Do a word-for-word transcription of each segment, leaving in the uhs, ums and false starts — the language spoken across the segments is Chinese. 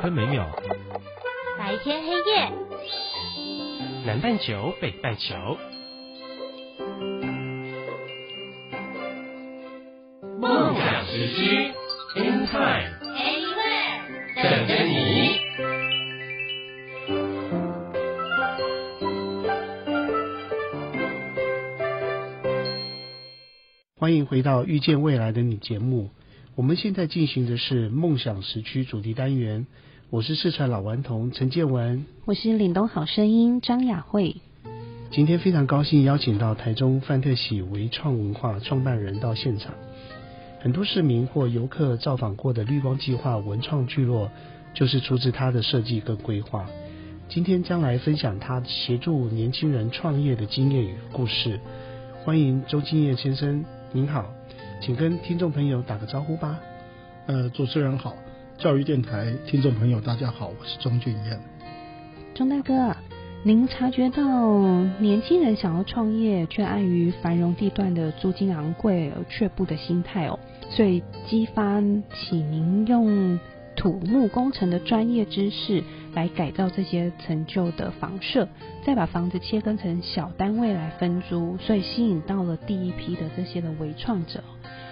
分每秒，白天黑夜，南半球北半球。梦想时区 ，In Time Anywhere， 等着你。欢迎回到《遇见未来的你》节目。我们现在进行的是梦想时区主题单元，我是四川老顽童陈建文，我是岭东好声音张雅慧。今天非常高兴邀请到台中范特喜微创文化创办人到现场。很多市民或游客造访过的绿光计划文创聚落，就是出自他的设计跟规划。今天将来分享他协助年轻人创业的经验与故事。欢迎周金业先生，您好，请跟听众朋友打个招呼吧。呃，主持人好，教育电台听众朋友大家好，我是钟俊彦。钟大哥，您察觉到年轻人想要创业，却碍于繁荣地段的租金昂贵而却步的心态哦，所以激发起您用土木工程的专业知识来改造这些陈旧的房舍，再把房子切割成小单位来分租，所以吸引到了第一批的这些的微创者。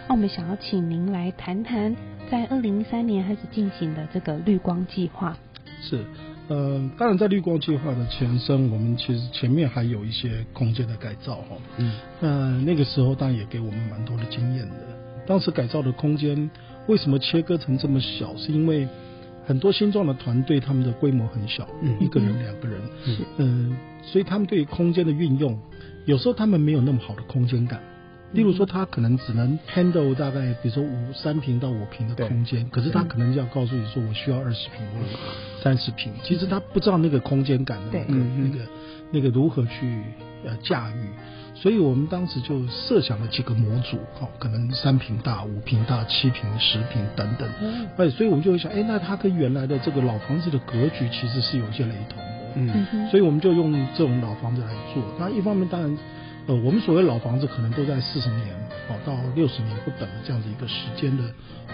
那我们想要请您来谈谈在二零一三年开始进行的这个绿光计划。是，呃，当然在绿光计划的前身，我们其实前面还有一些空间的改造哈、哦。嗯。那那个时候当然也给我们蛮多的经验的。当时改造的空间为什么切割成这么小？是因为很多新创的团队他们的规模很小，嗯、一个人、两个人，嗯、呃，所以他们对空间的运用，有时候他们没有那么好的空间感。例如说他可能只能 handle 大概比如说五三平到五平的空间，可是他可能要告诉你说我需要二十平或者三十平，其实他不知道那个空间感的那个那个那个如何去呃驾驭。所以我们当时就设想了几个模组，哦，可能三平大、五平大、七平、十平等等。哎，所以我们就会想，哎，那它跟原来的这个老房子的格局其实是有一些雷同的。嗯，所以我们就用这种老房子来做。那一方面当然，呃，我们所谓老房子可能都在四十年哦到六十年不等的这样子一个时间的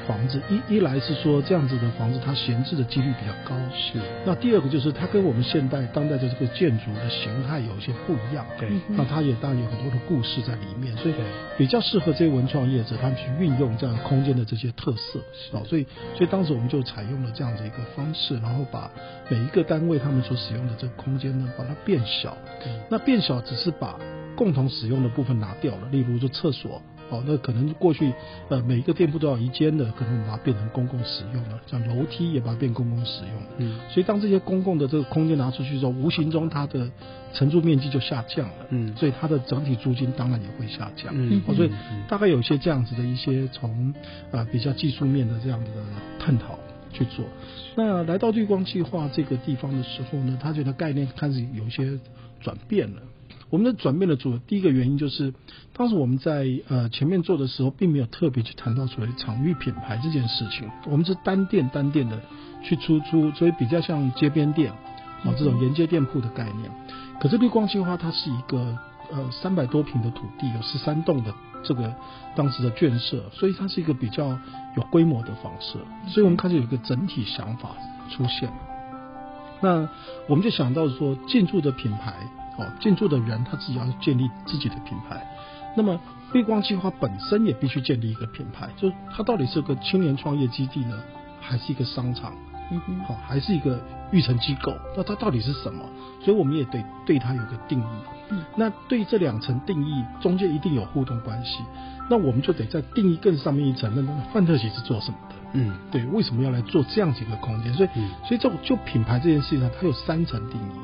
房子，一一来是说这样子的房子它闲置的几率比较高，是。那第二个就是它跟我们现代当代的这个建筑的形态有一些不一样，对。那它也当然有很多的故事在里面，所以比较适合这些文创业者他们去运用这样空间的这些特色，是。哦，所以所以当时我们就采用了这样的一个方式，然后把每一个单位他们所使用的这个空间呢，把它变小。那变小只是把共同使用的部分拿掉了，例如说厕所，哦，那可能过去呃每一个店铺都要一间的，可能我们把它变成公共使用了，像楼梯也把它变公共使用了。嗯，所以当这些公共的这个空间拿出去之后，无形中它的承租面积就下降了，嗯，所以它的整体租金当然也会下降。嗯，哦，所以大概有些这样子的一些从呃比较技术面的这样子的探讨去做。那来到绿光计划这个地方的时候呢，他觉得概念开始有一些转变了。我们的转变的主第一个原因就是，当时我们在呃前面做的时候，并没有特别去谈到所谓场域品牌这件事情，我们是单店单店的去出租，所以比较像街边店啊、哦、这种沿街店铺的概念。可是绿光计划它是一个呃三百多坪的土地，有十三栋的这个当时的眷舍，所以它是一个比较有规模的房舍，所以我们开始有一个整体想法出现。那我们就想到说进驻的品牌。哦，进驻的人他自己要建立自己的品牌，那么绿光计划本身也必须建立一个品牌，就它到底是个青年创业基地呢，还是一个商场，嗯哼，好，还是一个育成机构？那它到底是什么？所以我们也得对它有个定义。嗯，那对这两层定义中间一定有互动关系，那我们就得再定义更上面一层，那范特喜是做什么的？嗯，对，为什么要来做这样子一个空间？所以，嗯，所以就就品牌这件事情上，它有三层定义。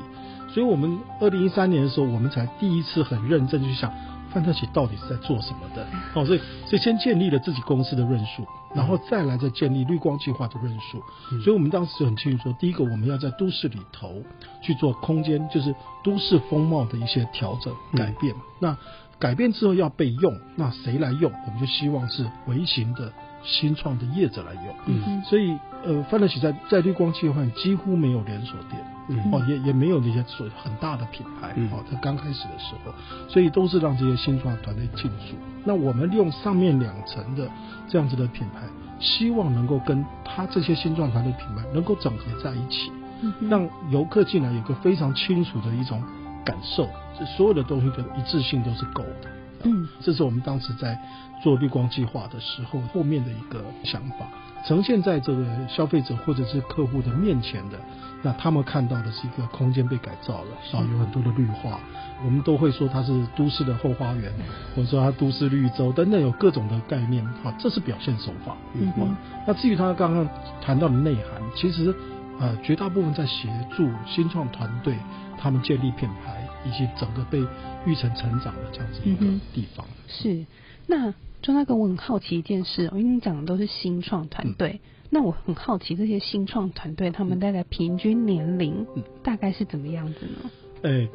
所以我们二零一三年的时候，我们才第一次很认真去想范特喜到底是在做什么的。哦，所以所以先建立了自己公司的论述，然后再来再建立绿光计划的论述。嗯，所以我们当时很清楚说，第一个我们要在都市里头去做空间，就是都市风貌的一些调整改变。嗯，那改变之后要被用，那谁来用？我们就希望是微型的新创的业者来用。嗯，所以呃，范特喜在在绿光计划几乎没有连锁店。嗯、哦，也也没有那些所很大的品牌，嗯、哦，在刚开始的时候，所以都是让这些新创团队进驻。那我们利用上面两层的这样子的品牌，希望能够跟他这些新创团队品牌能够整合在一起，嗯、让游客进来有个非常清楚的一种感受，这所有的东西的一致性都是够的。嗯，这是我们当时在做绿光计划的时候后面的一个想法，呈现在这个消费者或者是客户的面前的。那他们看到的是一个空间被改造了，啊，有很多的绿化，我们都会说它是都市的后花园，或者说它都市绿洲等等，有各种的概念，啊，这是表现手法。嗯嗯。那至于他刚刚谈到的内涵，其实呃绝大部分在协助新创团队他们建立品牌以及整个被育成成长的这样子一个地方。嗯、是。那庄大哥，我很好奇一件事，因为你讲的都是新创团队。嗯，那我很好奇，这些新创团队他们大概平均年龄大概是怎么样子呢？哎，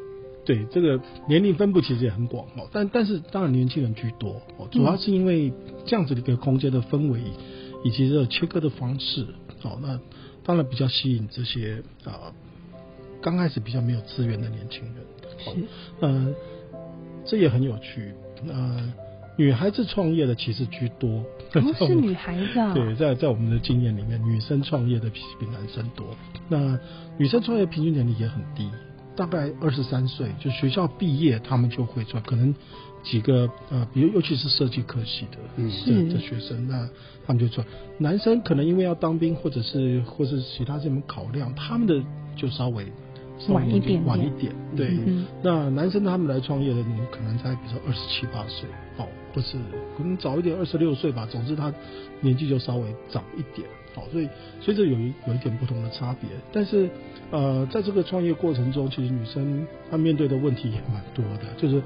对，这个年龄分布其实也很广哦，但但是当然年轻人居多哦，主要是因为这样子的一个空间的氛围以及这切割的方式哦，那当然比较吸引这些啊、呃、刚开始比较没有资源的年轻人。哦、是，嗯、呃，这也很有趣，呃。女孩子创业的其实居多，哦，是女孩子啊。对，在在我们的经验里面，女生创业的比比男生多。那女生创业平均年龄也很低，大概二十三岁，就学校毕业，他们就会做。可能几个呃，比如尤其是设计科系的，嗯，的的学生，那他们就做。男生可能因为要当兵，或者是或是其他什么考量，他们的就稍微。晚一点，晚一点，对。嗯、那男生他们来创业的，你可能才比如说二十七八岁，哦，或是可能早一点二十六岁吧。总之他年纪就稍微长一点，哦，所以所以这有一有一点不同的差别。但是呃，在这个创业过程中，其实女生她面对的问题也蛮多的，就是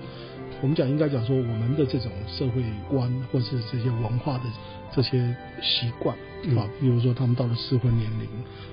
我们讲应该讲说我们的这种社会观或是这些文化的这些习惯。啊，比如说他们到了适婚年龄，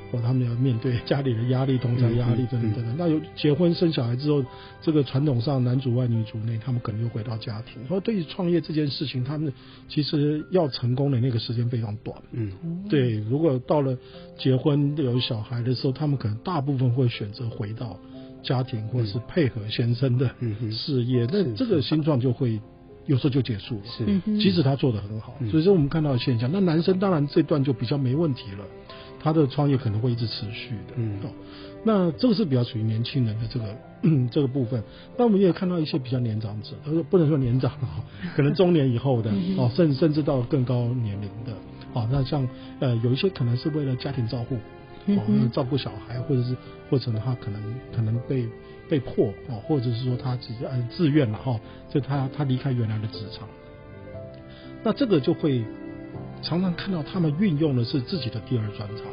或他们要面对家里的压力、同侪压力等等等等。那有结婚生小孩之后，这个传统上男主外女主内，他们可能又回到家庭。然后对于创业这件事情，他们其实要成功的那个时间非常短。嗯，对。如果到了结婚有小孩的时候，他们可能大部分会选择回到家庭，或者是配合先生的事业。那、嗯、这个新创就会。有时候就结束了，是，即使他做得很好，嗯、所以说我们看到的现象。那男生当然这段就比较没问题了，他的创业可能会一直持续的。嗯，哦，那这个是比较属于年轻人的这个、嗯、这个部分。那我们也看到一些比较年长者，不能说年长了，可能中年以后的，嗯、哦，甚甚至到更高年龄的。哦，那像呃有一些可能是为了家庭照护。哦，照顾小孩，或者是，或者他可能可能被被迫哦，或者是说他自己呃自愿了哈、哦，就他他离开原来的职场，那这个就会常常看到他们运用的是自己的第二专长，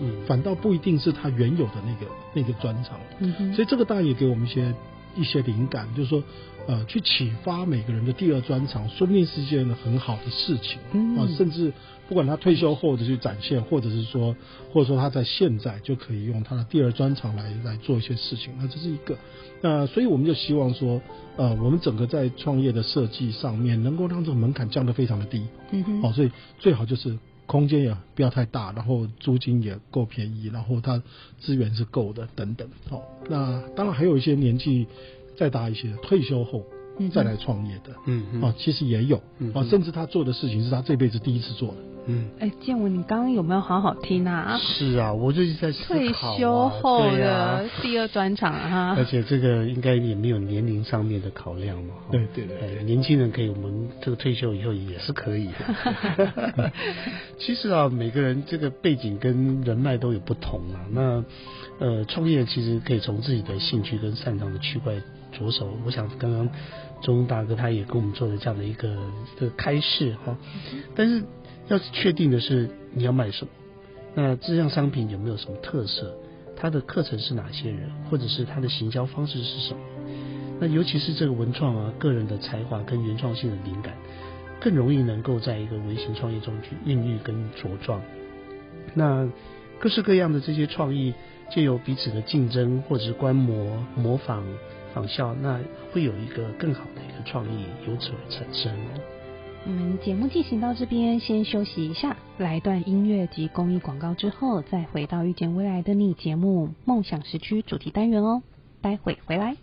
嗯，反倒不一定是他原有的那个那个专长，嗯，所以这个当然也给我们一些一些灵感，就是说呃去启发每个人的第二专长，说不定是一件很好的事情，嗯，啊，甚至。不管他退休后的去展现，或者是说，或者说他在现在就可以用他的第二专长来来做一些事情，那这是一个。那所以我们就希望说，呃，我们整个在创业的设计上面，能够让这个门槛降得非常的低。嗯哼。哦，所以最好就是空间也不要太大，然后租金也够便宜，然后它资源是够的等等。哦，那当然还有一些年纪再大一些，退休后。再来创业的，嗯，哦，其实也有，哦，甚至他做的事情是他这辈子第一次做的，嗯，哎，建文，你刚刚有没有好好听啊？是啊，我就是在思考、啊、退休后的第二专场啊，而且这个应该也没有年龄上面的考量嘛，哦、对对 对, 對，年轻人可以，我们这个退休以后也是可以的。其实啊，每个人这个背景跟人脉都有不同啊，那呃，创业其实可以从自己的兴趣跟擅长的区块。着手，我想刚刚钟大哥他也跟我们做了这样的一个的开示哈，但是要确定的是你要卖什么，那这项商品有没有什么特色，他的课程是哪些人，或者是他的行销方式是什么？那尤其是这个文创啊，个人的才华跟原创性的灵感，更容易能够在一个微型创业中去孕育跟茁壮。那各式各样的这些创意，藉由彼此的竞争或者是观摩、模仿。仿效，那会有一个更好的一个创意由此而产生。我们节目进行到这边，先休息一下，来段音乐及公益广告之后，再回到遇见未来的你节目梦想时区主题单元哦，待会回来。